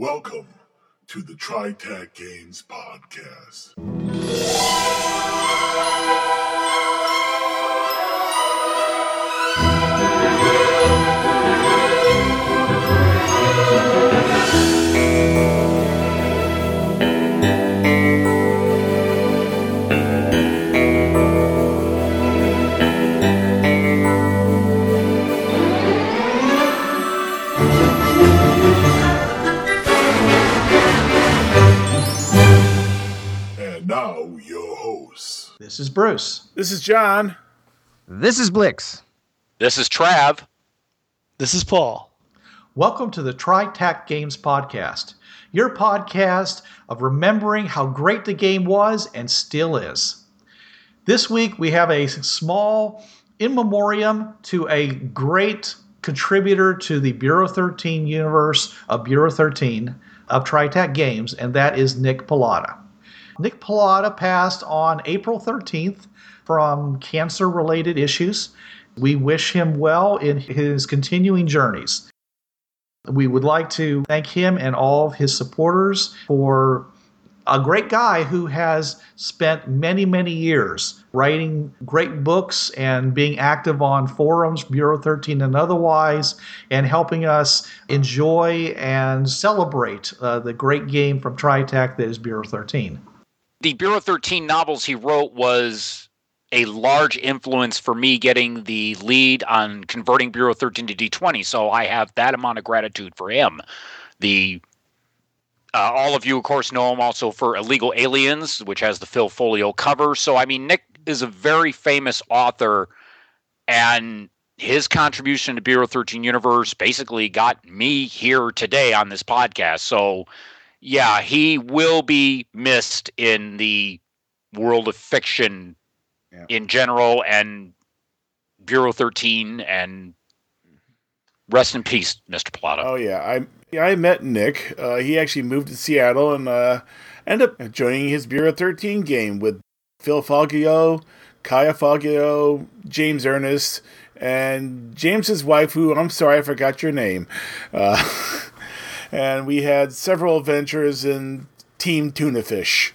Welcome to the TriTac Games podcast. This is Bruce. This is John. This is Blix. This is Trav. This is Paul. Welcome to the TriTac Games podcast, your podcast of remembering how great the game was and still is. This week we have a small in memoriam to a great contributor to the Bureau 13 universe of Bureau 13 of TriTac Games, and that is Nick Pollotta. Nick Pollotta passed on April 13th from cancer-related issues. We wish him well in his continuing journeys. We would like to thank him and all of his supporters for a great guy who has spent many, many years writing great books and being active on forums, Bureau 13 and otherwise, and helping us enjoy and celebrate the great game from TriTac that is Bureau 13. The Bureau 13 novels he wrote was a large influence for me getting the lead on converting Bureau 13 to D20, so I have that amount of gratitude for him. All of you, of course, know him also for Illegal Aliens, which has the Phil Folio cover. So, I mean, Nick is a very famous author, and his contribution to Bureau 13 universe basically got me here today on this podcast, so... yeah, he will be missed in the world of fiction in general, and Bureau 13, and rest in peace, Mr. Pollotta. Oh, yeah. I met Nick. He actually moved to Seattle and ended up joining his Bureau 13 game with Phil Folio, Kaya Foglio, James Ernest, and James's wife, who, I'm sorry, I forgot your name. And we had several adventures in Team Tunafish.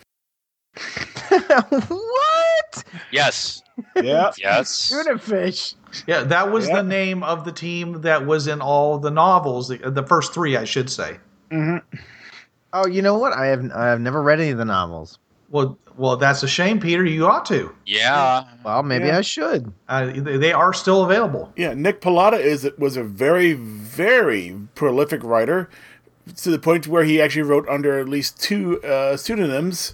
What? Yes. Yeah. Yes. Tunafish. Yeah, that was the name of the team that was in all the novels, the first three, I should say. Mm-hmm. Oh, you know what? I have never read any of the novels. Well, that's a shame, Peter. You ought to. Yeah. Well, maybe I should. They are still available. Yeah, Nick Pollotta was a very, very prolific writer, to the point where he actually wrote under at least two pseudonyms.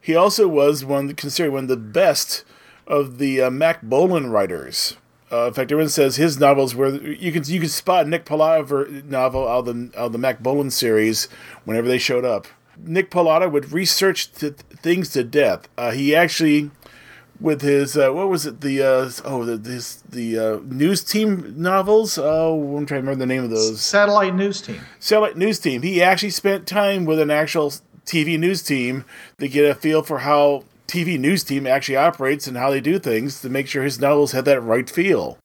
He also was considered one of the best of the Mac Bolan writers. In fact, everyone says his novels were... You can spot Nick Pollotta novel out of the Mac Bolan series whenever they showed up. Nick Pollotta would research things to death. He actually, with his... News Team novels? Oh, I'm trying to remember the name of those. Satellite News Team. He actually spent time with an actual TV news team to get a feel for how TV news team actually operates and how they do things, to make sure his novels had that right feel.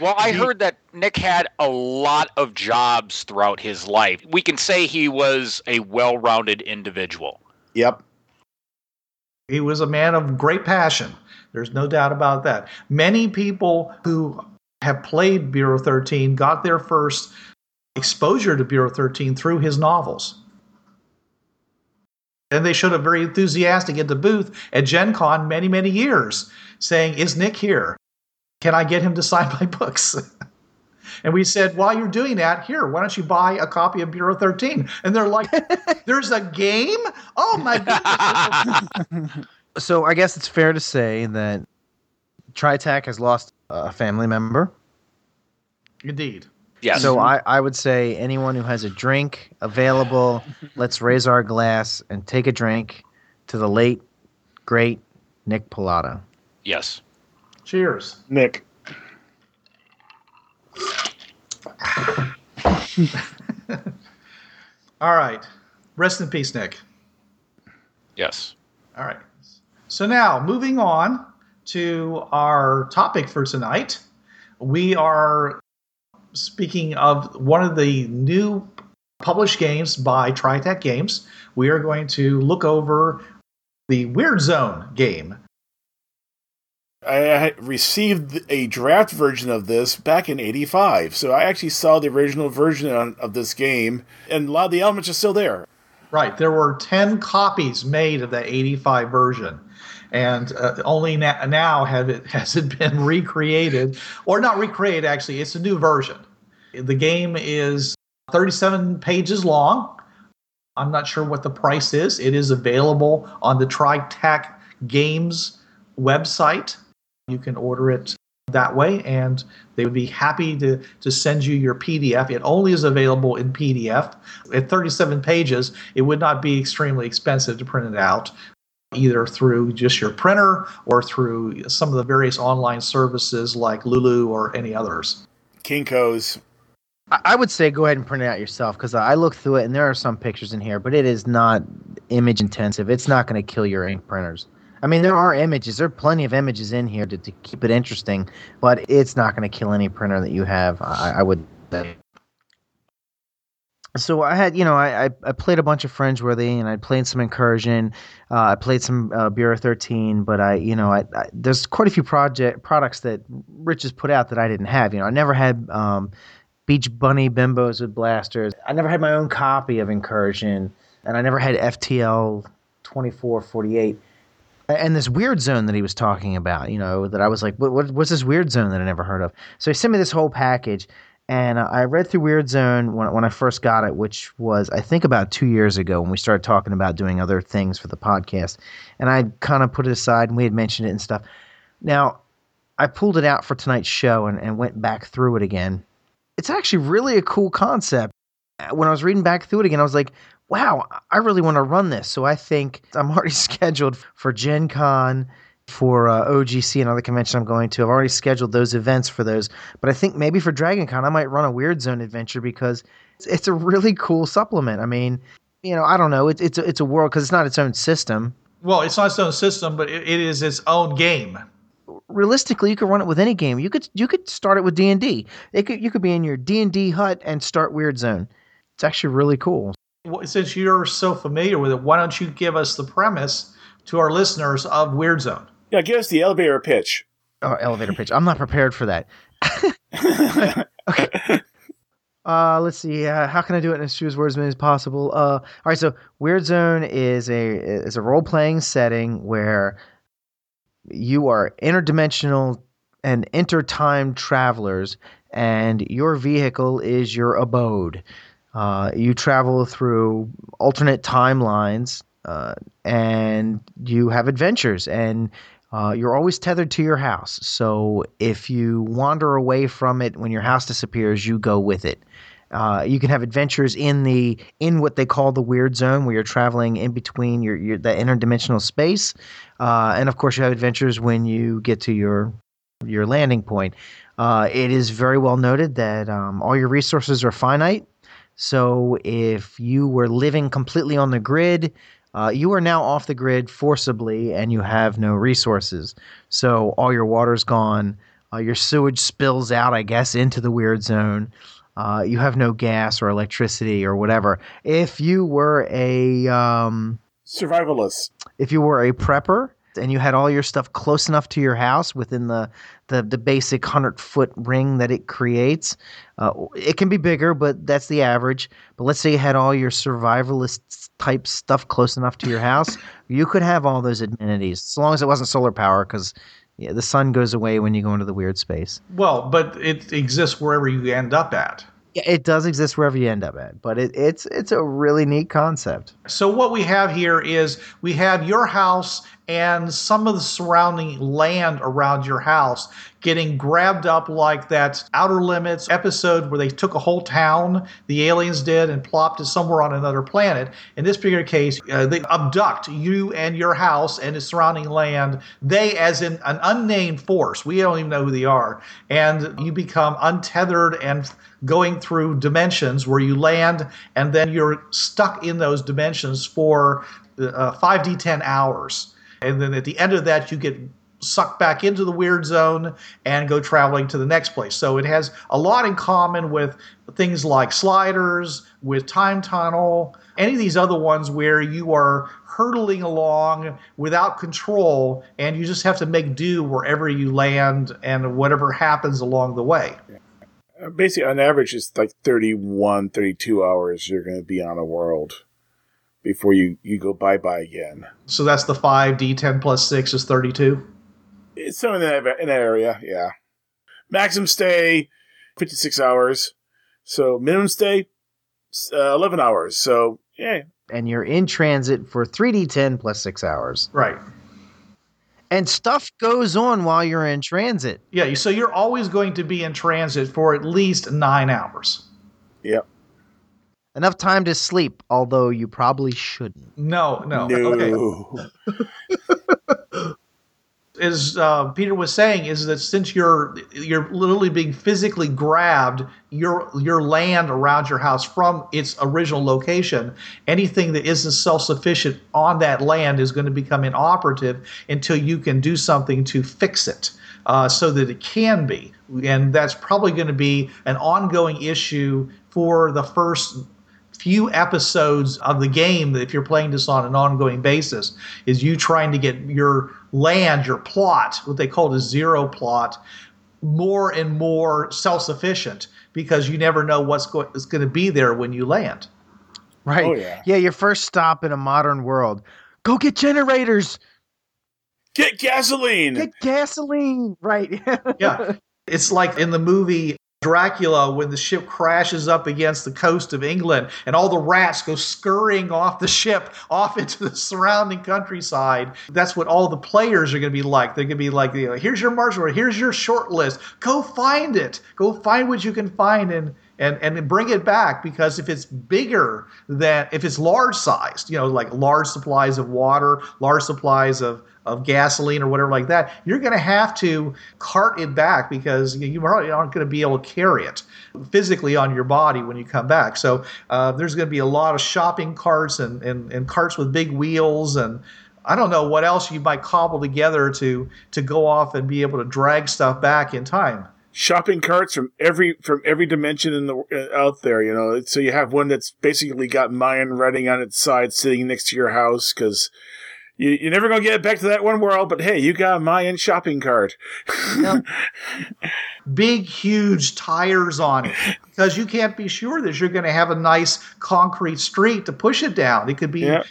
Well, I heard that Nick had a lot of jobs throughout his life. We can say he was a well-rounded individual. Yep. He was a man of great passion. There's no doubt about that. Many people who have played Bureau 13 got their first exposure to Bureau 13 through his novels. And they showed up very enthusiastic at the booth at Gen Con many, many years, saying, "Is Nick here? Can I get him to sign my books?" And we said, "While you're doing that, here, why don't you buy a copy of Bureau 13? And they're like, "There's a game? Oh, my goodness." So I guess it's fair to say that TriTac has lost a family member. Indeed. Yes. So I would say anyone who has a drink available, let's raise our glass and take a drink to the late, great Nick Pollotta. Yes. Cheers, Nick. All right. Rest in peace, Nick. Yes. All right. So now, moving on to our topic for tonight. We are speaking of one of the new published games by TriTac Games. We are going to look over the Weird Zone game. I received a draft version of this back in '85, so I actually saw the original version of this game, and a lot of the elements are still there. Right. There were 10 copies made of that '85 version, and only now has it been recreated, or not recreated, actually. It's a new version. The game is 37 pages long. I'm not sure what the price is. It is available on the TriTac Games website. You can order it that way, and they would be happy to send you your PDF. It only is available in PDF. At 37 pages, it would not be extremely expensive to print it out, either through just your printer or through some of the various online services like Lulu or any others. Kinko's. I would say go ahead and print it out yourself, because I looked through it, and there are some pictures in here, but it is not image intensive. It's not going to kill your ink printers. I mean, there are images. There are plenty of images in here to keep it interesting, but it's not going to kill any printer that you have, I would say. So I had, I played a bunch of Fringeworthy, and I played some Incursion. I played some Bureau 13, but I there's quite a few products that Rich has put out that I didn't have. I never had Beach Bunny Bimbos with Blasters. I never had my own copy of Incursion, and I never had FTL 2448. And this Weird Zone that he was talking about, that I was like, what's this Weird Zone that I never heard of? So he sent me this whole package, and I read through Weird Zone when I first got it, which was, I think, about 2 years ago when we started talking about doing other things for the podcast. And I kind of put it aside, and we had mentioned it and stuff. Now, I pulled it out for tonight's show and went back through it again. It's actually really a cool concept. When I was reading back through it again, I was like, wow, I really want to run this. So I think I'm already scheduled for Gen Con, for OGC, another convention I'm going to. I've already scheduled those events for those. But I think maybe for Dragon Con, I might run a Weird Zone adventure, because it's a really cool supplement. I mean, I don't know. It's a world, because it's not its own system. Well, it's not its own system, but it is its own game. Realistically, you could run it with any game. You could start it with D&D. You could be in your D&D hut and start Weird Zone. It's actually really cool. Since you're so familiar with it, why don't you give us the premise to our listeners of Weird Zone? Yeah, give us the elevator pitch. Oh, elevator pitch. I'm not prepared for that. Okay. Let's see. How can I do it in as few words as possible? All right. So Weird Zone is a role-playing setting where you are interdimensional and inter-time travelers, and your vehicle is your abode. You travel through alternate timelines, and you have adventures, and you're always tethered to your house. So if you wander away from it when your house disappears, you go with it. You can have adventures in what they call the Weird Zone, where you're traveling in between the interdimensional space, and of course you have adventures when you get to your landing point. It is very well noted that all your resources are finite. So if you were living completely on the grid, you are now off the grid forcibly, and you have no resources. So all your water's gone. Your sewage spills out, I guess, into the Weird Zone. You have no gas or electricity or whatever. If you were a survivalist, if you were a prepper, and you had all your stuff close enough to your house within the basic 100-foot ring that it creates. It can be bigger, but that's the average. But let's say you had all your survivalist-type stuff close enough to your house. You could have all those amenities, as long as it wasn't solar power, because the sun goes away when you go into the weird space. Well, but it exists wherever you end up at. It does exist wherever you end up at, but it's a really neat concept. So what we have here is we have your house and some of the surrounding land around your house getting grabbed up, like that Outer Limits episode where they took a whole town, the aliens did, and plopped it somewhere on another planet. In this particular case, they abduct you and your house and its surrounding land. They, as in an unnamed force, we don't even know who they are, and you become untethered and going through dimensions where you land, and then you're stuck in those dimensions for 5d10 hours. And then at the end of that, you get sucked back into the Weird Zone and go traveling to the next place. So it has a lot in common with things like Sliders, with Time Tunnel, any of these other ones where you are hurtling along without control and you just have to make do wherever you land and whatever happens along the way. Basically, on average, it's like 31, 32 hours you're going to be on a world before you go bye-bye again. So that's the 5D10 plus 6 is 32? It's somewhere in that area, yeah. Maximum stay, 56 hours. So minimum stay, 11 hours. So, yeah. And you're in transit for 3D10 plus 6 hours. Right. And stuff goes on while you're in transit. Yeah, so you're always going to be in transit for at least 9 hours. Yep. Enough time to sleep, although you probably shouldn't. No. Okay. As Peter was saying, is that since you're literally being physically grabbed, your land around your house from its original location, anything that isn't self-sufficient on that land is going to become inoperative until you can do something to fix it so that it can be. And that's probably going to be an ongoing issue for the first few episodes of the game, if you're playing this on an ongoing basis, is you trying to get your land, your plot, what they call the zero plot, more and more self-sufficient because you never know what's going to be there when you land. Right. Oh, yeah, your first stop in a modern world. Go get generators. Get gasoline. Right. Yeah. It's like in the movie Dracula, when the ship crashes up against the coast of England and all the rats go scurrying off the ship, off into the surrounding countryside. That's what all the players are going to be like. They're going to be like, here's your marching order, here's your short list. Go find it. Go find what you can find and bring it back, because if it's bigger than, if it's large sized, like large supplies of water, large supplies of gasoline or whatever like that, you're going to have to cart it back because you probably aren't going to be able to carry it physically on your body when you come back. So there's going to be a lot of shopping carts and carts with big wheels, and I don't know what else you might cobble together to go off and be able to drag stuff back in time. Shopping carts from every dimension in the out there, So you have one that's basically got Mayan writing on its side, sitting next to your house, because you're never gonna get back to that one world. But hey, you got a Mayan shopping cart, big, huge tires on it, because you can't be sure that you're gonna have a nice concrete street to push it down. It could be, a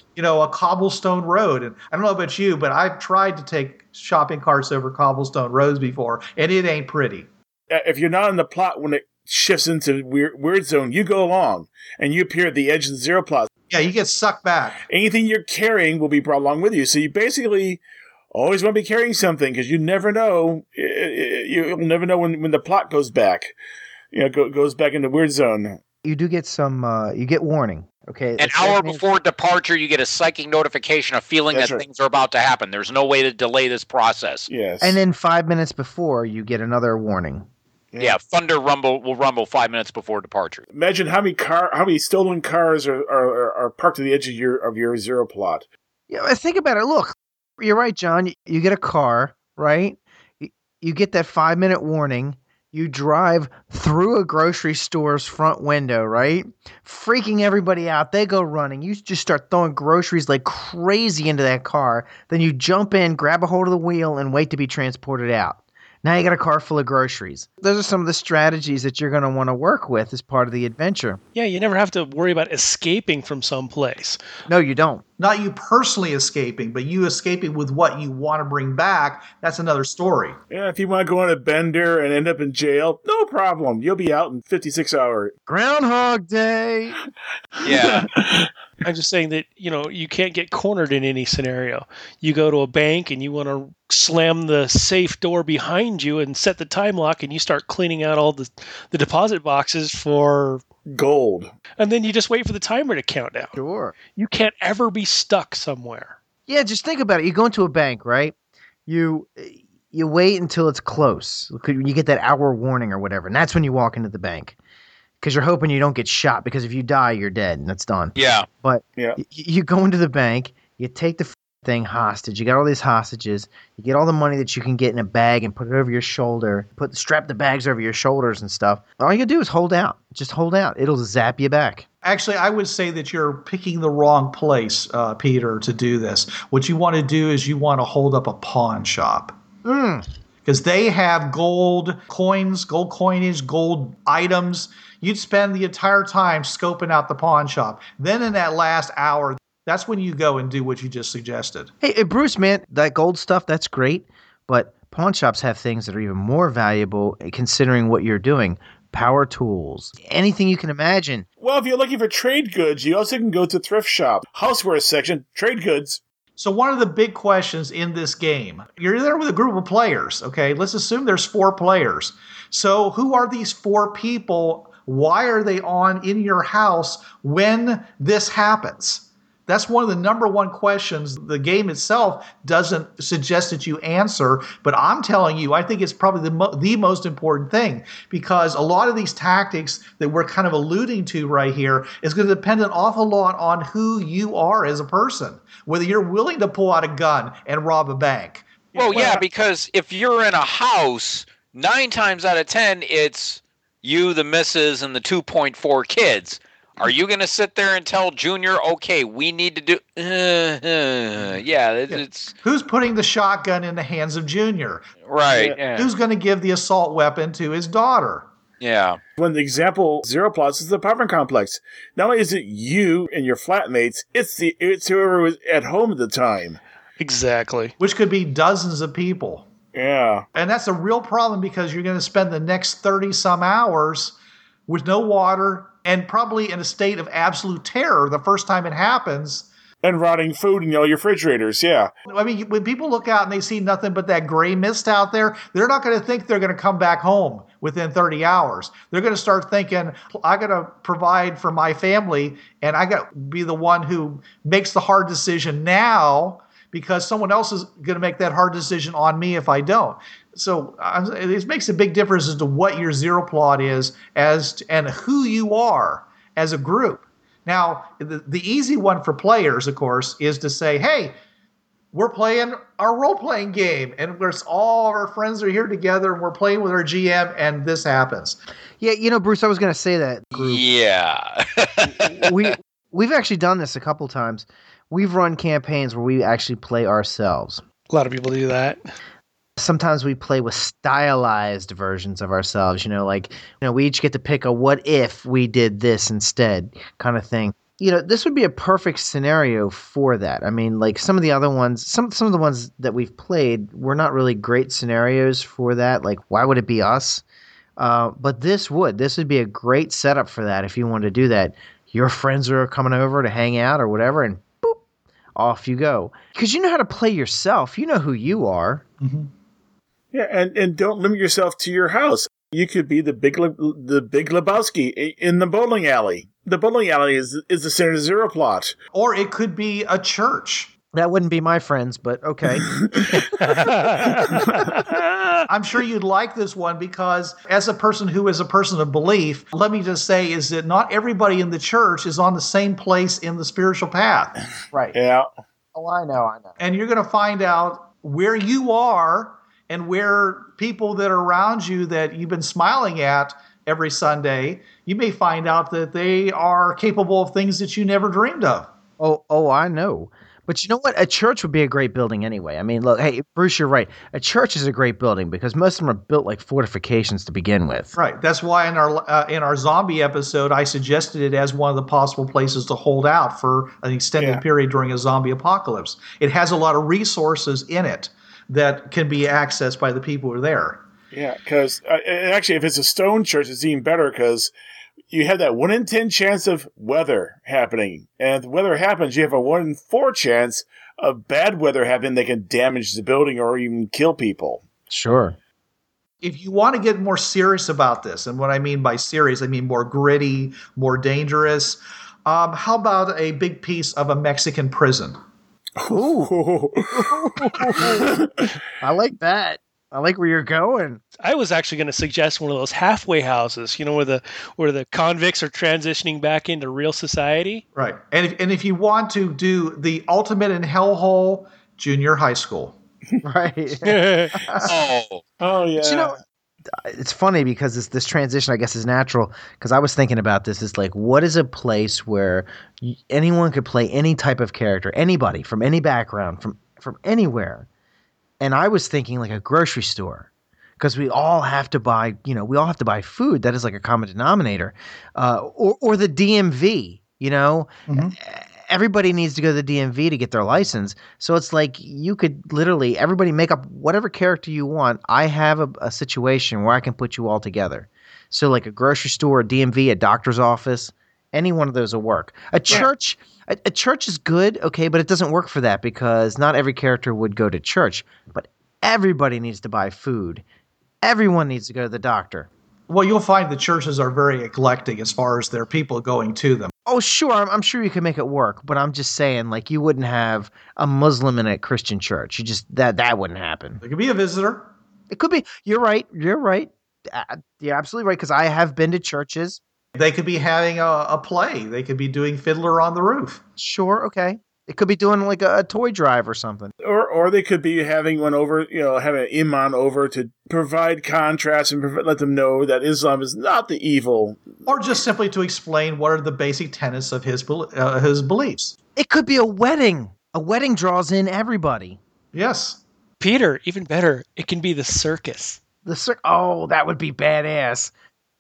cobblestone road. And I don't know about you, but I've tried to take shopping carts over cobblestone roads before, and it ain't pretty. If you're not in the plot when it shifts into weird zone, you go along and you appear at the edge of the zero plot. Yeah, you get sucked back. Anything you're carrying will be brought along with you. So you basically always want to be carrying something because you never know. You'll never know when the plot goes back. Goes back into weird zone. You do get some. You get warning. Okay. An hour before departure, you get a psychic notification, a feeling that things are about to happen. There's no way to delay this process. Yes. And then 5 minutes before, you get another warning. Yeah, thunder will rumble 5 minutes before departure. Imagine how many stolen cars are parked at the edge of your zero plot. Yeah, think about it. Look, you're right, John. You get a car, right? You get that 5 minute warning. You drive through a grocery store's front window, right? Freaking everybody out. They go running. You just start throwing groceries like crazy into that car. Then you jump in, grab a hold of the wheel, and wait to be transported out. Now you got a car full of groceries. Those are some of the strategies that you're going to want to work with as part of the adventure. Yeah, you never have to worry about escaping from someplace. No, you don't. Not you personally escaping, but you escaping with what you want to bring back. That's another story. Yeah, if you want to go on a bender and end up in jail, no problem. You'll be out in 56 hours. Groundhog Day. Yeah. I'm just saying that, you can't get cornered in any scenario. You go to a bank and you want to slam the safe door behind you and set the time lock, and you start cleaning out all the deposit boxes for gold. And then you just wait for the timer to count down. Sure. You can't ever be stuck somewhere. Yeah, just think about it. You go into a bank, right? You wait until it's close. You get that hour warning or whatever, and that's when you walk into the bank. Because you're hoping you don't get shot, because if you die, you're dead, and that's done. Yeah. But you go into the bank, you take the thing hostage. You got all these hostages. You get all the money that you can get in a bag and put it over your shoulder. Strap the bags over your shoulders and stuff. All you do is hold out. Just hold out. It'll zap you back. Actually, I would say that you're picking the wrong place, Peter, to do this. What you want to do is you want to hold up a pawn shop. Because they have gold coins, gold coinage, gold items. You'd spend the entire time scoping out the pawn shop. Then in that last hour, that's when you go and do what you just suggested. Hey, Bruce, man, that gold stuff, that's great. But pawn shops have things that are even more valuable considering what you're doing. Power tools, anything you can imagine. Well, if you're looking for trade goods, you also can go to thrift shop, houseware section, trade goods. So one of the big questions in this game, you're there with a group of players, okay? Let's assume there's 4 players. So who are these 4 people? Why are they in your house when this happens? That's one of the number one questions the game itself doesn't suggest that you answer, but I'm telling you, I think it's probably the most important thing, because a lot of these tactics that we're kind of alluding to right here is going to depend an awful lot on who you are as a person, whether you're willing to pull out a gun and rob a bank. Well, yeah, because if you're in a house, 9 times out of 10, it's you, the missus, and the 2.4 kids. Are you going to sit there and tell Junior, okay, we need to do... It's... Who's putting the shotgun in the hands of Junior? Right. Yeah. Who's going to give the assault weapon to his daughter? Yeah. One of the example zero plots is the apartment complex. Not only is it you and your flatmates, it's whoever was at home at the time. Exactly. Which could be dozens of people. Yeah. And that's a real problem because you're going to spend the next 30-some hours with no water... and probably in a state of absolute terror the first time it happens. And rotting food in all your refrigerators, yeah. I mean, when people look out and they see nothing but that gray mist out there, they're not going to think they're going to come back home within 30 hours. They're going to start thinking, I got to provide for my family, and I got to be the one who makes the hard decision now because someone else is going to make that hard decision on me if I don't. So it makes a big difference as to what your zero plot is and who you are as a group. Now, the easy one for players, of course, is to say, hey, we're playing our role-playing game, and all of our friends are here together, and we're playing with our GM, and this happens. Yeah, you know, Bruce, I was going to say that. Group. Yeah. We've actually done this a couple times. We've run campaigns where we actually play ourselves. A lot of people do that. Sometimes we play with stylized versions of ourselves, we each get to pick a what if we did this instead kind of thing. You know, this would be a perfect scenario for that. I mean, like some of the other ones, some of the ones that we've played were not really great scenarios for that. Like, why would it be us? But this would be a great setup for that if you wanted to do that. Your friends are coming over to hang out or whatever, and boop, off you go. Because you know how to play yourself. You know who you are. Mm-hmm. Yeah, and don't limit yourself to your house. You could be the Big Lebowski in the bowling alley. The bowling alley is the center zero plot. Or it could be a church. That wouldn't be my friends, but okay. I'm sure you'd like this one because as a person who is a person of belief, let me just say is that not everybody in the church is on the same place in the spiritual path. Right. Yeah. Oh, I know. And you're going to find out where you are and where people that are around you that you've been smiling at every Sunday, you may find out that they are capable of things that you never dreamed of. Oh, I know. But you know what? A church would be a great building anyway. I mean, look, hey, Bruce, you're right. A church is a great building because most of them are built like fortifications to begin with. Right. That's why in our zombie episode, I suggested it as one of the possible places to hold out for an extended period during a zombie apocalypse. It has a lot of resources in it that can be accessed by the people who are there. Yeah, because actually, if it's a stone church, it's even better because you have that 1 in 10 chance of weather happening. And if weather happens, you have a 1 in 4 chance of bad weather happening that can damage the building or even kill people. Sure. If you want to get more serious about this, and what I mean by serious, I mean more gritty, more dangerous, how about a big piece of a Mexican prison? Ooh. I like that. I like where you're going. I was actually going to suggest one of those halfway houses, you know, where the convicts are transitioning back into real society. Right. And if you want to do the ultimate in hellhole, junior high school. Right. Oh, yeah. But, you know, it's funny because it's, this transition, I guess, is natural because I was thinking about this. It's like, what is a place where anyone could play any type of character, anybody from any background, from anywhere? And I was thinking like a grocery store because we all have to buy food. That is like a common denominator, or the DMV, you know. Mm-hmm. Everybody needs to go to the DMV to get their license. So it's like you could literally – everybody make up whatever character you want. I have a situation where I can put you all together. So like a grocery store, a DMV, a doctor's office, any one of those will work. A church a church is good, okay, but it doesn't work for that because not every character would go to church. But everybody needs to buy food. Everyone needs to go to the doctor. Well, you'll find the churches are very eclectic as far as their people going to them. Oh, sure. I'm sure you can make it work, but I'm just saying, like, you wouldn't have a Muslim in a Christian church. You just that wouldn't happen. It could be a visitor. It could be. You're right. You're absolutely right because I have been to churches. They could be having a play. They could be doing Fiddler on the Roof. Sure. Okay. It could be doing like a toy drive or something. Or they could be having one over, you know, having an imam over to provide contrast and let them know that Islam is not the evil. Or just simply to explain what are the basic tenets of his beliefs. It could be a wedding. A wedding draws in everybody. Yes. Peter, even better, it can be the circus. Oh, that would be badass.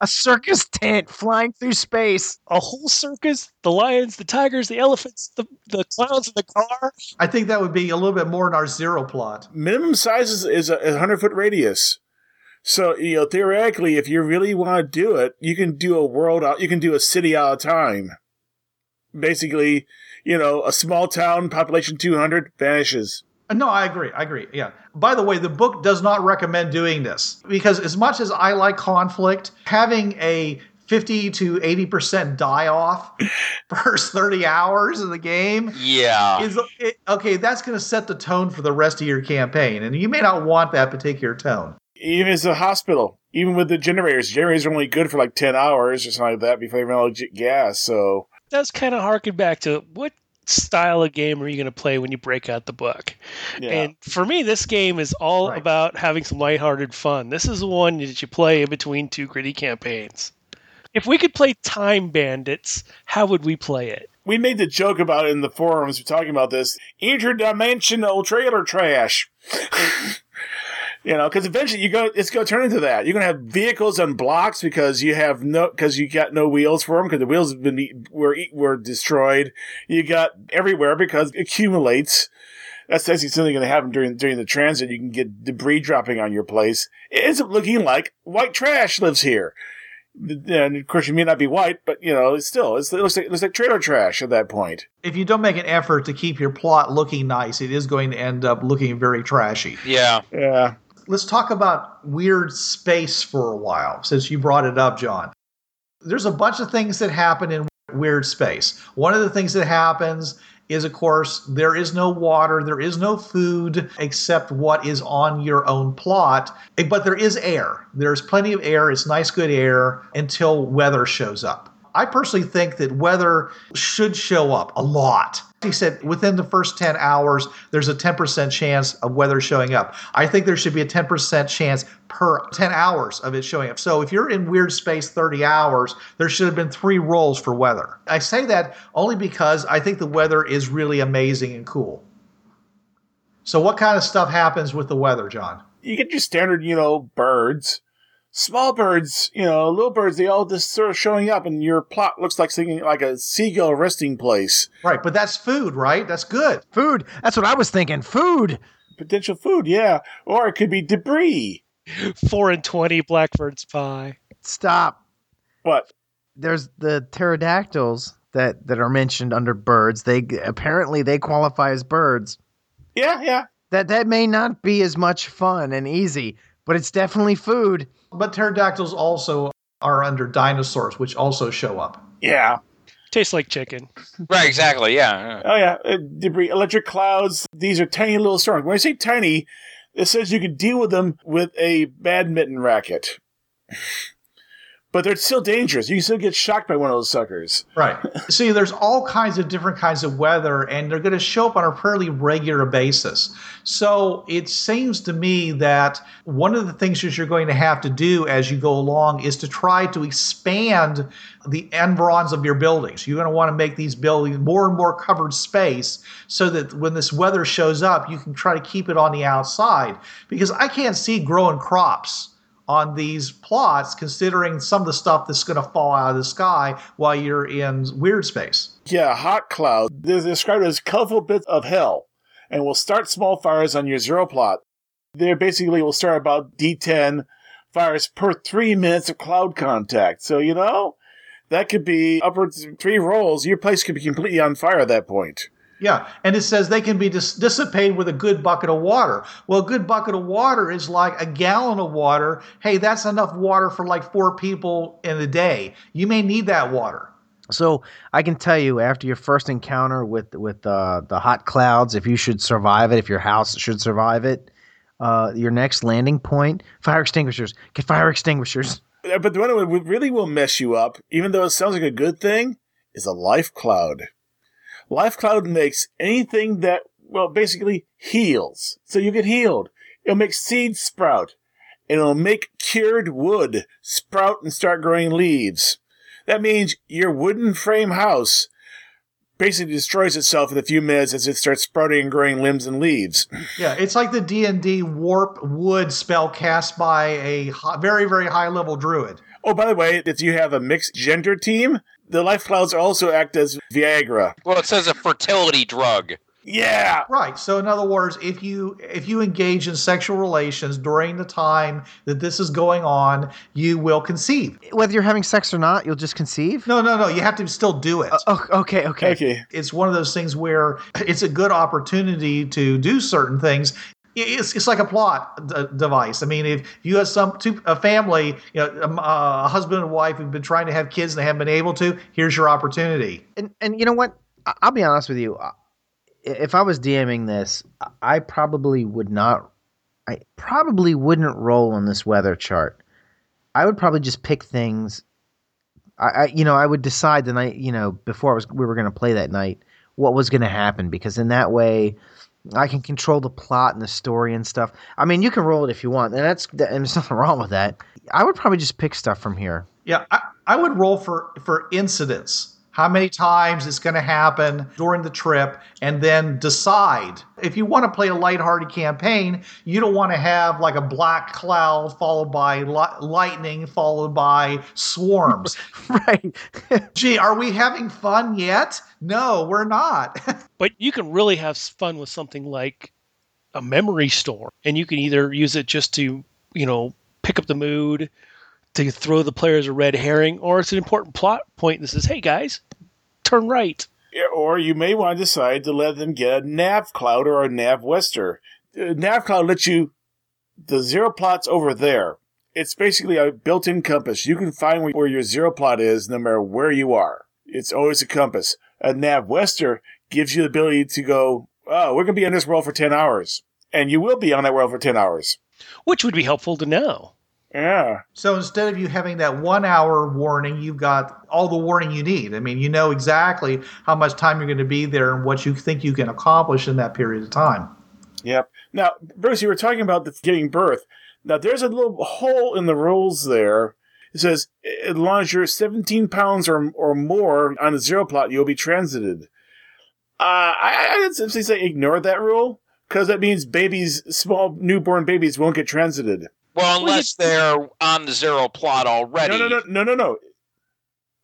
A circus tent flying through space. A whole circus, the lions, the tigers, the elephants, the clowns in the car. I think that would be a little bit more in our zero plot. Minimum size is a 100-foot radius. So, you know, theoretically, if you really want to do it, you can do a city out of time. Basically, you know, a small town, population 200, vanishes. No, I agree. Yeah. By the way, the book does not recommend doing this because as much as I like conflict, having a 50 to 80% die-off first 30 hours of the game. Yeah. Okay, that's going to set the tone for the rest of your campaign, and you may not want that particular tone. Even as a hospital, even with the generators are only good for like 10 hours or something like that before you run out of gas, so. That's kind of harking back to what style of game are you going to play when you break out the book? Yeah. And for me, this game is all about having some lighthearted fun. This is the one that you play in between two gritty campaigns. If we could play Time Bandits, how would we play it? We made the joke about it in the forums. We're talking about this interdimensional trailer trash. You know, because eventually it's going to turn into that. You're going to have vehicles on blocks because you got no wheels for them because the wheels were destroyed. You got everywhere because it accumulates. That's actually something going to happen during the transit. You can get debris dropping on your place. It ends up looking like white trash lives here. And of course, you may not be white, but you know, it looks like trailer trash at that point. If you don't make an effort to keep your plot looking nice, it is going to end up looking very trashy. Yeah, yeah. Let's talk about weird space for a while, since you brought it up, John. There's a bunch of things that happen in weird space. One of the things that happens is, of course, there is no water, there is no food, except what is on your own plot. But there is air. There's plenty of air. It's nice, good air until weather shows up. I personally think that weather should show up a lot. He said within the first 10 hours, there's a 10% chance of weather showing up. I think there should be a 10% chance per 10 hours of it showing up. So if you're in weird space 30 hours, there should have been 3 rolls for weather. I say that only because I think the weather is really amazing and cool. So what kind of stuff happens with the weather, John? You get your standard, you know, birds. Small birds, you know, little birds, they all just sort of showing up, and your plot looks like something like a seagull resting place. Right, but that's food, right? That's good. Food. That's what I was thinking. Food. Potential food, yeah. Or it could be debris. 4 and 20 Blackbird's pie. Stop. What? There's the pterodactyls that are mentioned under birds. They apparently qualify as birds. Yeah, yeah. That may not be as much fun and easy, but it's definitely food. But pterodactyls also are under dinosaurs, which also show up. Yeah. Tastes like chicken. Right, exactly, yeah. Oh, yeah. Debris, electric clouds. These are tiny little storms. When I say tiny, It says you can deal with them with a badminton racket. But they're still dangerous. You can still get shocked by one of those suckers. Right. See, there's all kinds of different kinds of weather, and they're going to show up on a fairly regular basis. So it seems to me that one of the things that you're going to have to do as you go along is to try to expand the environs of your buildings. You're going to want to make these buildings more and more covered space so that when this weather shows up, you can try to keep it on the outside. Because I can't see growing crops on these plots, considering some of the stuff that's going to fall out of the sky while you're in weird space. Yeah, hot clouds. They're described as colorful bits of hell, and will start small fires on your zero plot. They basically will start about D10 fires per 3 minutes of cloud contact. So, you know, that could be upwards of 3 rolls. Your place could be completely on fire at that point. Yeah, and it says they can be dissipated with a good bucket of water. Well, a good bucket of water is like a gallon of water. Hey, that's enough water for like 4 people in a day. You may need that water. So I can tell you, after your first encounter with the hot clouds, if you should survive it, if your house should survive it, your next landing point, fire extinguishers. Get fire extinguishers. But the one that really will mess you up, even though it sounds like a good thing, is a life cloud. Life Cloud makes anything that, well, basically heals. So you get healed. It'll make seeds sprout. It'll make cured wood sprout and start growing leaves. That means your wooden frame house basically destroys itself in a few minutes as it starts sprouting and growing limbs and leaves. Yeah, it's like the D&D warp wood spell cast by a very, very high-level druid. Oh, by the way, if you have a mixed gender team, the life clouds also act as Viagra. Well, it says a fertility drug. Yeah. Right. So in other words, if you engage in sexual relations during the time that this is going on, you will conceive. Whether you're having sex or not, you'll just conceive? No. You have to still do it. Okay. It's one of those things where it's a good opportunity to do certain things. It's like a plot device. I mean, if you have a family, you know, a husband and wife who've been trying to have kids and they haven't been able to, here's your opportunity. And you know what? I'll be honest with you. If I was DMing this, I probably wouldn't roll on this weather chart. I would probably just pick things. I would decide the night, you know, before we were going to play that night, what was going to happen, because in that way, I can control the plot and the story and stuff. I mean, you can roll it if you want, and there's nothing wrong with that. I would probably just pick stuff from here. Yeah, I would roll for incidents, how many times it's going to happen during the trip, and then decide. If you want to play a lighthearted campaign, you don't want to have like a black cloud followed by lightning followed by swarms. Right. Gee, are we having fun yet? No, we're not. But you can really have fun with something like a memory store, and you can either use it just to, you know, pick up the mood, to throw the players a red herring, or it's an important plot point that says, hey, guys, turn right. Yeah, or you may want to decide to let them get a nav cloud or a nav wester. Nav cloud lets you, the zero plot's over there. It's basically a built-in compass. You can find where your zero plot is no matter where you are. It's always a compass. A nav wester gives you the ability to go, oh, we're going to be on this world for 10 hours. And you will be on that world for 10 hours. Which would be helpful to know. Yeah. So instead of you having that 1 hour warning, you've got all the warning you need. I mean, you know exactly how much time you're going to be there and what you think you can accomplish in that period of time. Yep. Now, Bruce, you were talking about giving birth. Now, there's a little hole in the rules there. It says, as long as you're 17 pounds or more on a zero plot, you'll be transited. I'd simply say ignore that rule, because that means small newborn babies won't get transited. Well, unless they're on the zero plot already. No.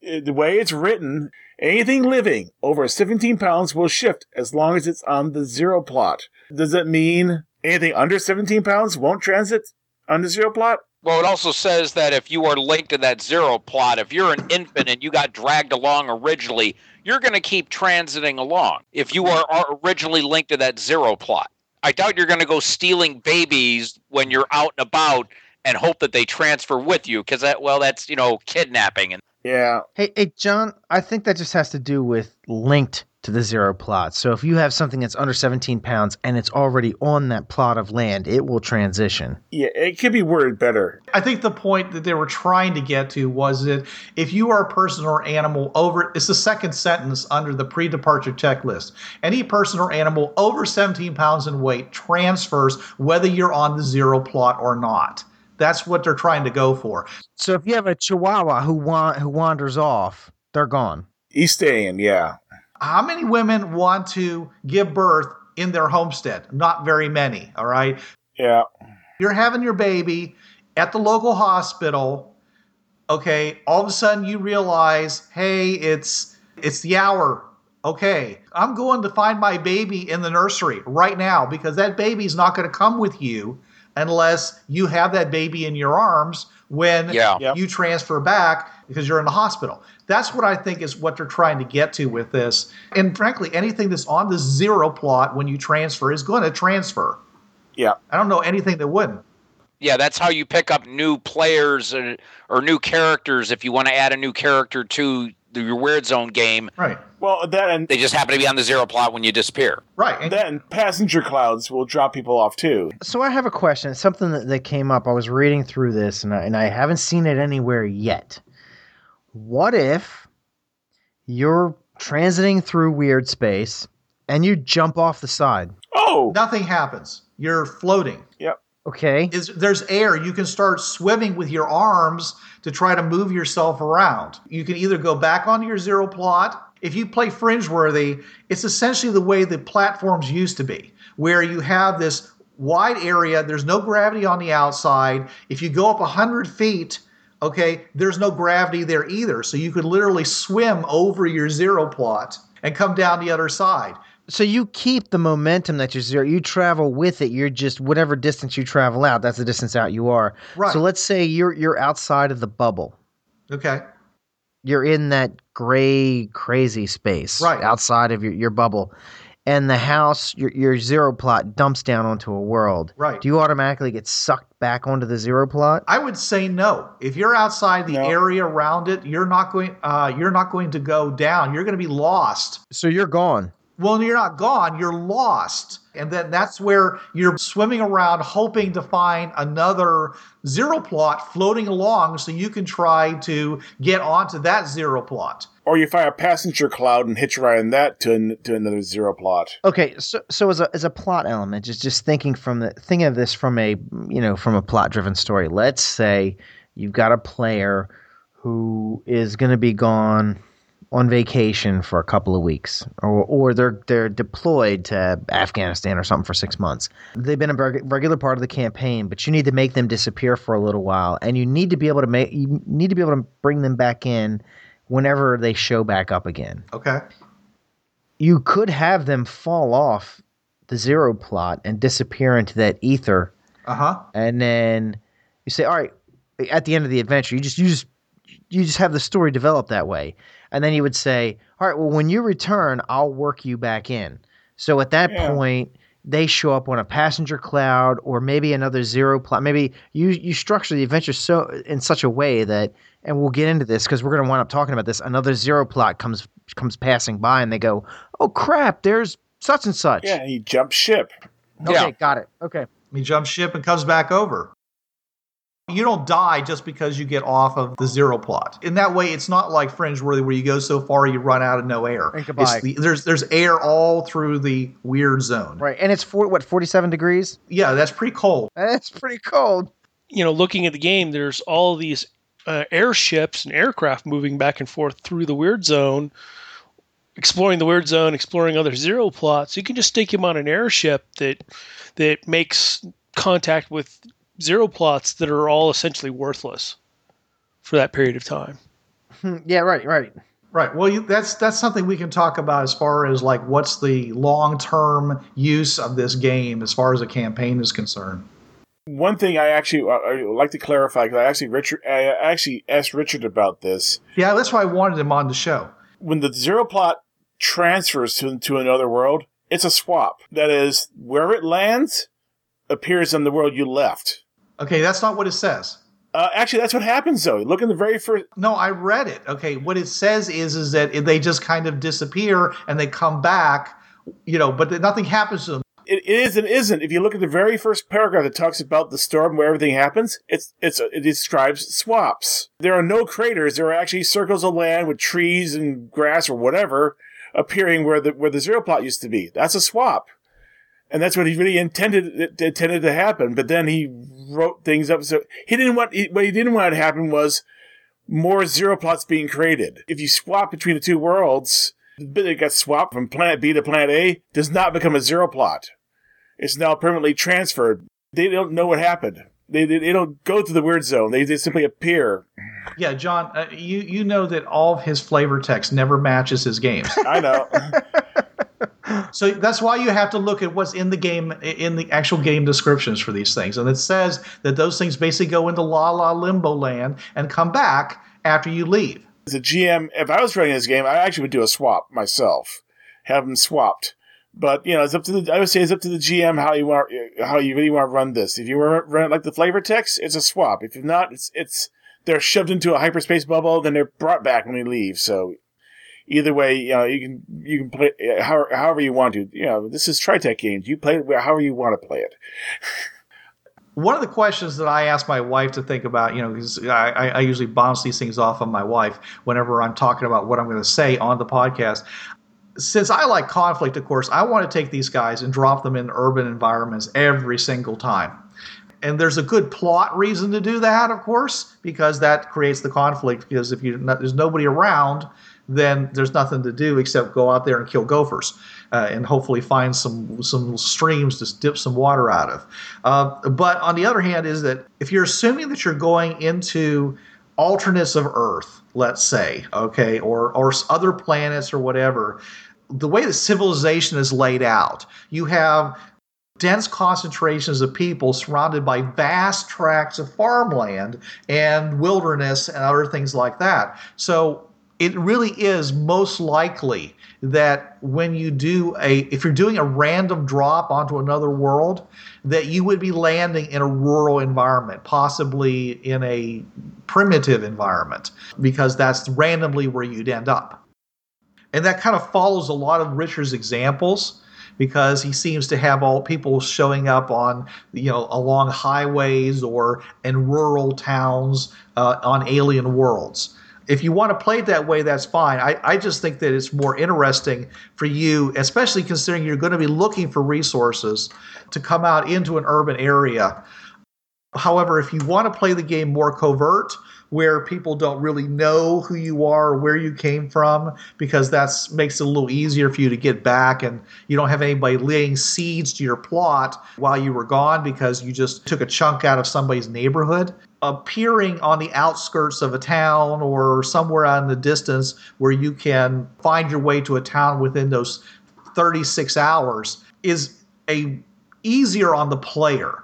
The way it's written, anything living over 17 pounds will shift as long as it's on the zero plot. Does that mean anything under 17 pounds won't transit on the zero plot? Well, it also says that if you are linked to that zero plot, if you're an infant and you got dragged along originally, you're going to keep transiting along if you are originally linked to that zero plot. I doubt you're going to go stealing babies when you're out and about and hope that they transfer with you, because that's kidnapping. Yeah. Hey, John, I think that just has to do with linked to the zero plot. So if you have something that's under 17 pounds and it's already on that plot of land, it will transition. Yeah, it could be worded better. I think the point that they were trying to get to was that if you are a person or animal over, it's the second sentence under the pre-departure checklist. Any person or animal over 17 pounds in weight transfers whether you're on the zero plot or not. That's what they're trying to go for. So if you have a Chihuahua who wanders off, they're gone. He's staying, yeah. How many women want to give birth in their homestead? Not very many, all right? Yeah. You're having your baby at the local hospital, okay? All of a sudden you realize, hey, it's the hour. Okay, I'm going to find my baby in the nursery right now because that baby's not going to come with you unless you have that baby in your arms when you transfer back because you're in the hospital. That's what I think is what they're trying to get to with this. And frankly, anything that's on the zero plot when you transfer is going to transfer. Yeah. I don't know anything that wouldn't. Yeah, that's how you pick up new players or new characters if you want to add a new character to your Weird Zone game. Right. Well, then they just happen to be on the zero plot when you disappear. Right. And then passenger clouds will drop people off too. So I have a question. It's something that came up. I was reading through this and I haven't seen it anywhere yet. What if you're transiting through weird space and you jump off the side? Oh! Nothing happens. You're floating. Yep. Okay. There's air. You can start swimming with your arms to try to move yourself around. You can either go back onto your zero plot. If you play Fringeworthy, it's essentially the way the platforms used to be, where you have this wide area. There's no gravity on the outside. If you go up 100 feet... okay, there's no gravity there either, so you could literally swim over your zero plot and come down the other side. So you keep the momentum that you're zero. You travel with it. You're just whatever distance you travel out, that's the distance out you are. Right. So let's say you're outside of the bubble. Okay. You're in that gray, crazy space. Right. Outside of your bubble. And the house, your zero plot dumps down onto a world. Right. Do you automatically get sucked back onto the zero plot? I would say no. If you're outside the area around it, you're not going to go down. You're going to be lost. So you're gone. Well, you're not gone. You're lost. And then that's where you're swimming around hoping to find another zero plot floating along so you can try to get onto that zero plot. Or you find a passenger cloud and hitch right in that to another zero plot. Okay, so as a plot element, just thinking of this from a plot driven story. Let's say you've got a player who is going to be gone on vacation for a couple of weeks, or they're deployed to Afghanistan or something for 6 months. They've been a regular part of the campaign, but you need to make them disappear for a little while, and you need to be able to bring them back in whenever they show back up again. Okay. You could have them fall off the zero plot and disappear into that ether. Uh-huh. And then you say, all right, at the end of the adventure, you just have the story develop that way. And then you would say, all right, well, when you return, I'll work you back in. So at that point, they show up on a passenger cloud or maybe another zero plot. Maybe you structure the adventure so in such a way that, and we'll get into this because we're going to wind up talking about this, another zero plot comes passing by and they go, oh, crap, there's such and such. Yeah, he jumps ship. Okay, got it. Okay. He jumps ship and comes back over. You don't die just because you get off of the zero plot. In that way, it's not like Fringeworthy where you go so far you run out of no air. And goodbye. There's air all through the weird zone. Right, and it's 47 degrees? Yeah, that's pretty cold. That's pretty cold. You know, looking at the game, there's all these airships and aircraft moving back and forth through the weird zone, exploring the weird zone, exploring other zero plots. You can just stick him on an airship that makes contact with zero plots that are all essentially worthless for that period of time. Yeah, right. Well, that's something we can talk about as far as like what's the long-term use of this game as far as a campaign is concerned. One thing I actually like to clarify, because I actually asked Richard about this. Yeah, that's why I wanted him on the show. When the zero plot transfers to another world, it's a swap. That is, where it lands appears in the world you left. Okay, that's not what it says. Actually, that's what happens, Zoe. Look in the very first... No, I read it. Okay, what it says is that they just kind of disappear and they come back, you know, but nothing happens to them. It is and isn't. If you look at the very first paragraph that talks about the storm where everything happens, it describes swaps. There are no craters. There are actually circles of land with trees and grass or whatever appearing where the zero plot used to be. That's a swap. And that's what he really intended to happen. But then he wrote things up. So what he didn't want to happen was more zero plots being created. If you swap between the two worlds, the bit that got swapped from planet B to planet A does not become a zero plot. It's now permanently transferred. They don't know what happened. They don't go through the weird zone. They simply appear. Yeah, John, you know that all of his flavor text never matches his games. I know. So that's why you have to look at what's in the game, in the actual game descriptions for these things. And it says that those things basically go into La La Limbo Land and come back after you leave. As a GM, if I was running this game, I actually would do a swap myself, have them swapped. But, you know, it's up to the GM how you really want to run this. If you run it like the flavor text, it's a swap. If you're not, they're shoved into a hyperspace bubble, then they're brought back when they leave. So either way, you know, you can play it however you want to. You know, this is TriTac Games. You play it however you want to play it. One of the questions that I asked my wife to think about, you know, because I usually bounce these things off on my wife whenever I'm talking about what I'm going to say on the podcast. Since I like conflict, of course, I want to take these guys and drop them in urban environments every single time. And there's a good plot reason to do that, of course, because that creates the conflict. Because if there's nobody around, then there's nothing to do except go out there and kill gophers and hopefully find some streams to dip some water out of. But on the other hand is that if you're assuming that you're going into alternates of Earth, let's say, okay, or other planets or whatever, the way that civilization is laid out, you have dense concentrations of people surrounded by vast tracts of farmland and wilderness and other things like that. So it really is most likely that when you if you're doing a random drop onto another world, that you would be landing in a rural environment, possibly in a primitive environment, because that's randomly where you'd end up. And that kind of follows a lot of Richard's examples, because he seems to have all people showing up on, you know, along highways or in rural towns on alien worlds. If you want to play it that way, that's fine. I just think that it's more interesting for you, especially considering you're going to be looking for resources to come out into an urban area. However, if you want to play the game more covert, where people don't really know who you are or where you came from, because that makes it a little easier for you to get back and you don't have anybody laying seeds to your plot while you were gone because you just took a chunk out of somebody's neighborhood. Appearing on the outskirts of a town or somewhere out in the distance where you can find your way to a town within those 36 hours is a easier on the player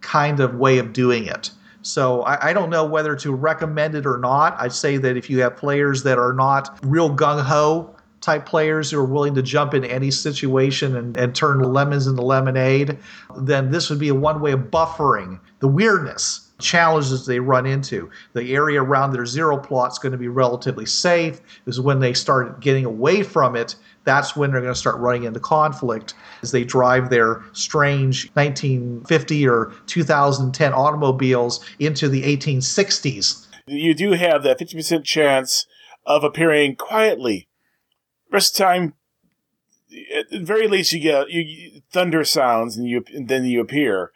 kind of way of doing it. So I don't know whether to recommend it or not. I'd say that if you have players that are not real gung-ho type players who are willing to jump into any situation and turn lemons into lemonade, then this would be one way of buffering the weirdness challenges they run into. The area around their zero plot is going to be relatively safe. Is when they start getting away from it, that's when they're going to start running into conflict as they drive their strange 1950 or 2010 automobiles into the 1860s. You do have that 50% chance of appearing quietly. Rest time, at the very least, you get thunder sounds and then you appear.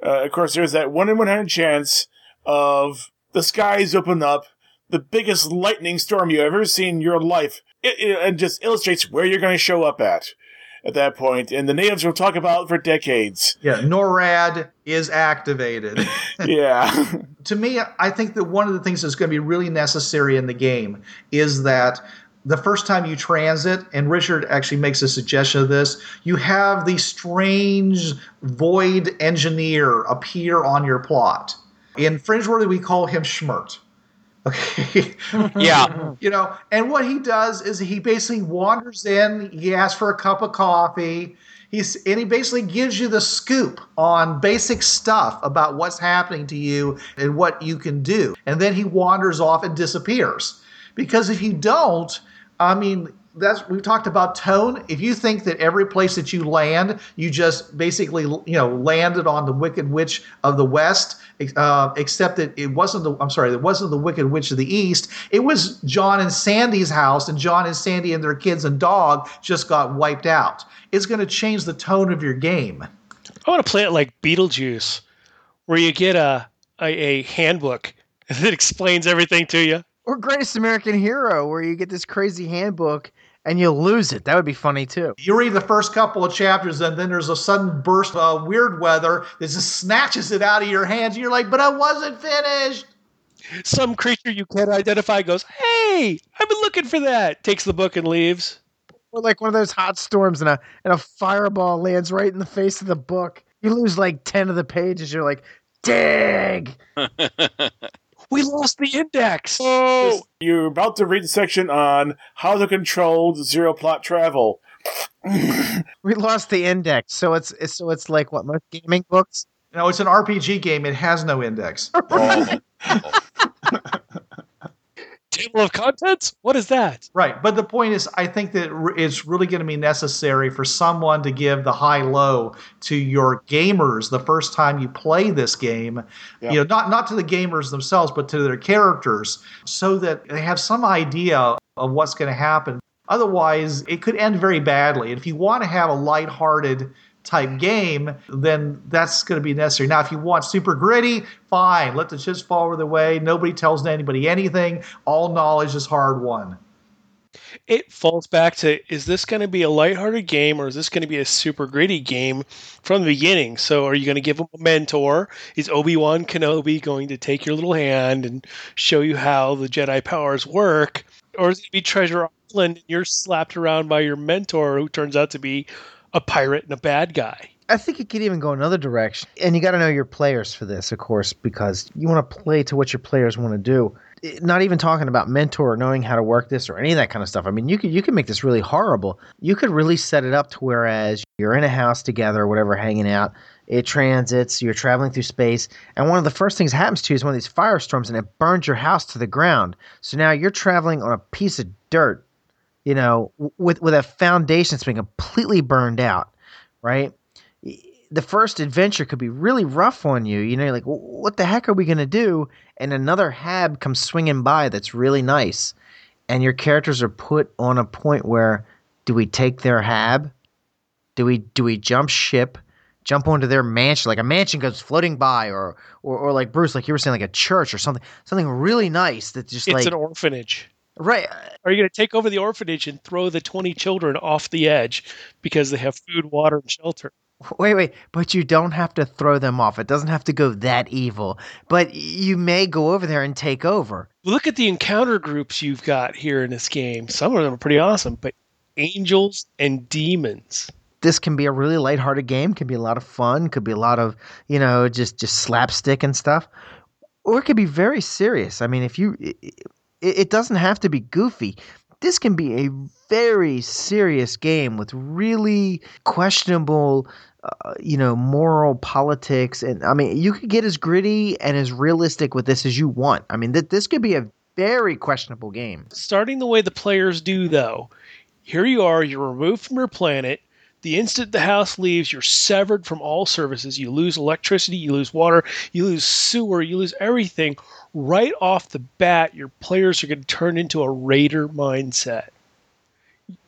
Of course, there's that 1 in 100 chance of the skies open up, the biggest lightning storm you've ever seen in your life, and just illustrates where you're going to show up at that point. And the natives will talk about it for decades. Yeah, NORAD is activated. Yeah. To me, I think that one of the things that's going to be really necessary in the game is that the first time you transit, and Richard actually makes a suggestion of this, you have the strange void engineer appear on your plot. In Fringeworthy, we call him Schmert. Okay. Yeah. You know, and what he does is he basically wanders in, he asks for a cup of coffee, and he basically gives you the scoop on basic stuff about what's happening to you and what you can do. And then he wanders off and disappears. Because if you don't, I mean, we've talked about tone. If you think that every place that you land, you just basically, landed on the Wicked Witch of the West, except that it wasn't the Wicked Witch of the East. It was John and Sandy's house, and John and Sandy and their kids and dog just got wiped out. It's going to change the tone of your game. I want to play it like Beetlejuice, where you get a handbook that explains everything to you. Or Greatest American Hero, where you get this crazy handbook and you lose it. That would be funny, too. You read the first couple of chapters, and then there's a sudden burst of weird weather that just snatches it out of your hands. And you're like, but I wasn't finished. Some creature you can't identify goes, hey, I've been looking for that. Takes the book and leaves. Or like one of those hot storms, and a fireball lands right in the face of the book. You lose like 10 of the pages. You're like, dang. We lost the index. Oh. You're about to read the section on how to control zero plot travel. We lost the index, so it's like what, most gaming books? No, it's an RPG game. It has no index. Oh. Table of contents? What is that? Right, but the point is, I think that it's really going to be necessary for someone to give the high-low to your gamers the first time you play this game. Yep. Not to the gamers themselves, but to their characters, so that they have some idea of what's going to happen. Otherwise, it could end very badly. And if you want to have a lighthearted type game, then that's going to be necessary. Now, if you want super gritty, fine. Let the chips fall the way. Nobody tells anybody anything. All knowledge is hard won. It falls back to, is this going to be a lighthearted game or is this going to be a super gritty game from the beginning? So are you going to give them a mentor? Is Obi-Wan Kenobi going to take your little hand and show you how the Jedi powers work? Or is it going to be Treasure Island and you're slapped around by your mentor who turns out to be a pirate and a bad guy? I think it could even go another direction. And you got to know your players for this, of course, because you want to play to what your players want to do. Not even talking about mentor or knowing how to work this or any of that kind of stuff. I mean, you could make this really horrible. You could really set it up to whereas you're in a house together or whatever, hanging out. It transits. You're traveling through space. And one of the first things that happens to you is one of these firestorms, and it burns your house to the ground. So now you're traveling on a piece of dirt, with a foundation that's been completely burned out, right? The first adventure could be really rough on you. You're like, what the heck are we going to do? And another hab comes swinging by that's really nice. And your characters are put on a point where, do we take their hab? Do we jump ship? Jump onto their mansion, like a mansion goes floating by, or like Bruce, like you were saying, like a church or something really nice that just it's an orphanage. Right. Are you going to take over the orphanage and throw the 20 children off the edge because they have food, water, and shelter? Wait. But you don't have to throw them off. It doesn't have to go that evil. But you may go over there and take over. Look at the encounter groups you've got here in this game. Some of them are pretty awesome, but angels and demons. This can be a really lighthearted game. Can be a lot of fun. Could be a lot of, just slapstick and stuff. Or it could be very serious. I mean, if you... It doesn't have to be goofy. This can be a very serious game with really questionable, moral politics. And I mean, you could get as gritty and as realistic with this as you want. I mean, this could be a very questionable game. Starting the way the players do, though, here you are, you're removed from your planet. The instant the house leaves, you're severed from all services. You lose electricity, you lose water, you lose sewer, you lose everything. Right off the bat, your players are going to turn into a raider mindset.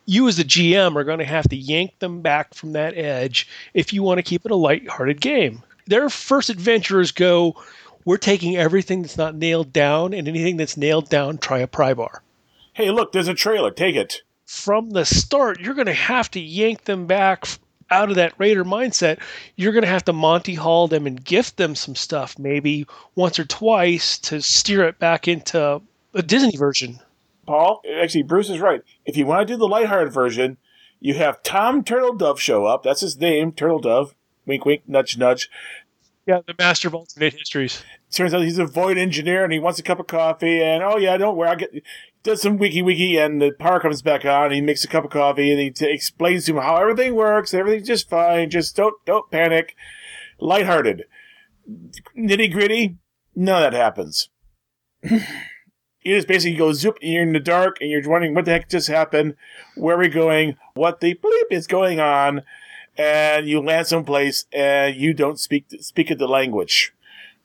You as the GM are going to have to yank them back from that edge if you want to keep it a lighthearted game. Their first adventurers go, we're taking everything that's not nailed down, and anything that's nailed down, try a pry bar. Hey, look, there's a trailer. Take it. From the start, you're going to have to yank them back out of that raider mindset. You're going to have to Monty Hall them and gift them some stuff maybe once or twice to steer it back into a Disney version. Paul, actually, Bruce is right. If you want to do the lighthearted version, you have Tom Turtle Dove show up. That's his name, Turtle Dove. Wink, wink, nudge, nudge. Yeah, the master of alternate histories. Turns out he's a void engineer and he wants a cup of coffee. And oh yeah, don't worry, I get does some wiki and the power comes back on. And he makes a cup of coffee and he explains to him how everything works. Everything's just fine. Just don't panic. Lighthearted, nitty gritty. None of that happens. You just basically go zoop, and you're in the dark, and you're wondering what the heck just happened, where are we going, what the bleep is going on, and you land someplace, and you don't speak the language.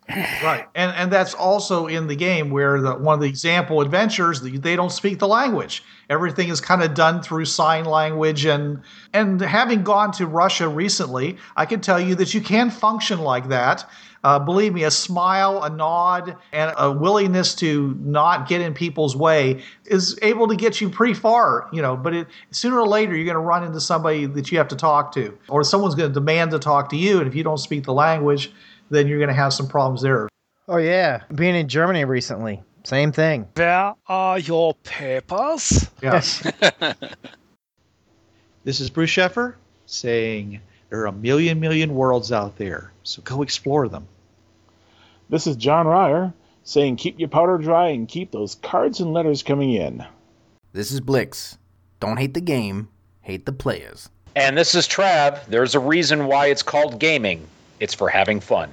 Right, and that's also in the game where one of the example adventures, they don't speak the language. Everything is kind of done through sign language, and having gone to Russia recently, I can tell you that you can function like that. Believe me, a smile, a nod, and a willingness to not get in people's way is able to get you pretty far, but sooner or later you're going to run into somebody that you have to talk to, or someone's going to demand to talk to you, and if you don't speak the language, then you're going to have some problems there. Oh, yeah. Being in Germany recently, same thing. Where are your papers? Yes. This is Bruce Sheffer saying there are a million worlds out there, so go explore them. This is John Ryer saying keep your powder dry and keep those cards and letters coming in. This is Blix. Don't hate the game, hate the players. And this is Trav. There's a reason why it's called gaming. It's for having fun.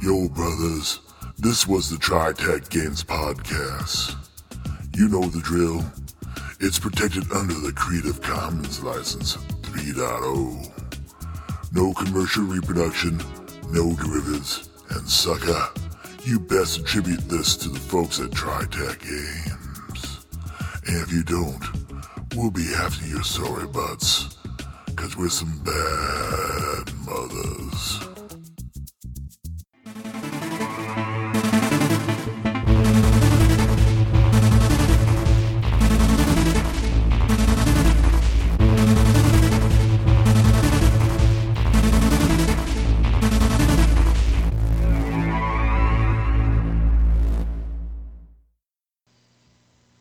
Yo, brothers. This was the TriTac Games podcast. You know the drill. It's protected under the Creative Commons License 3.0. No commercial reproduction, no derivatives, and sucker, you best attribute this to the folks at TriTac Games. And if you don't, we'll be after your sorry butts, because we're some bad mothers.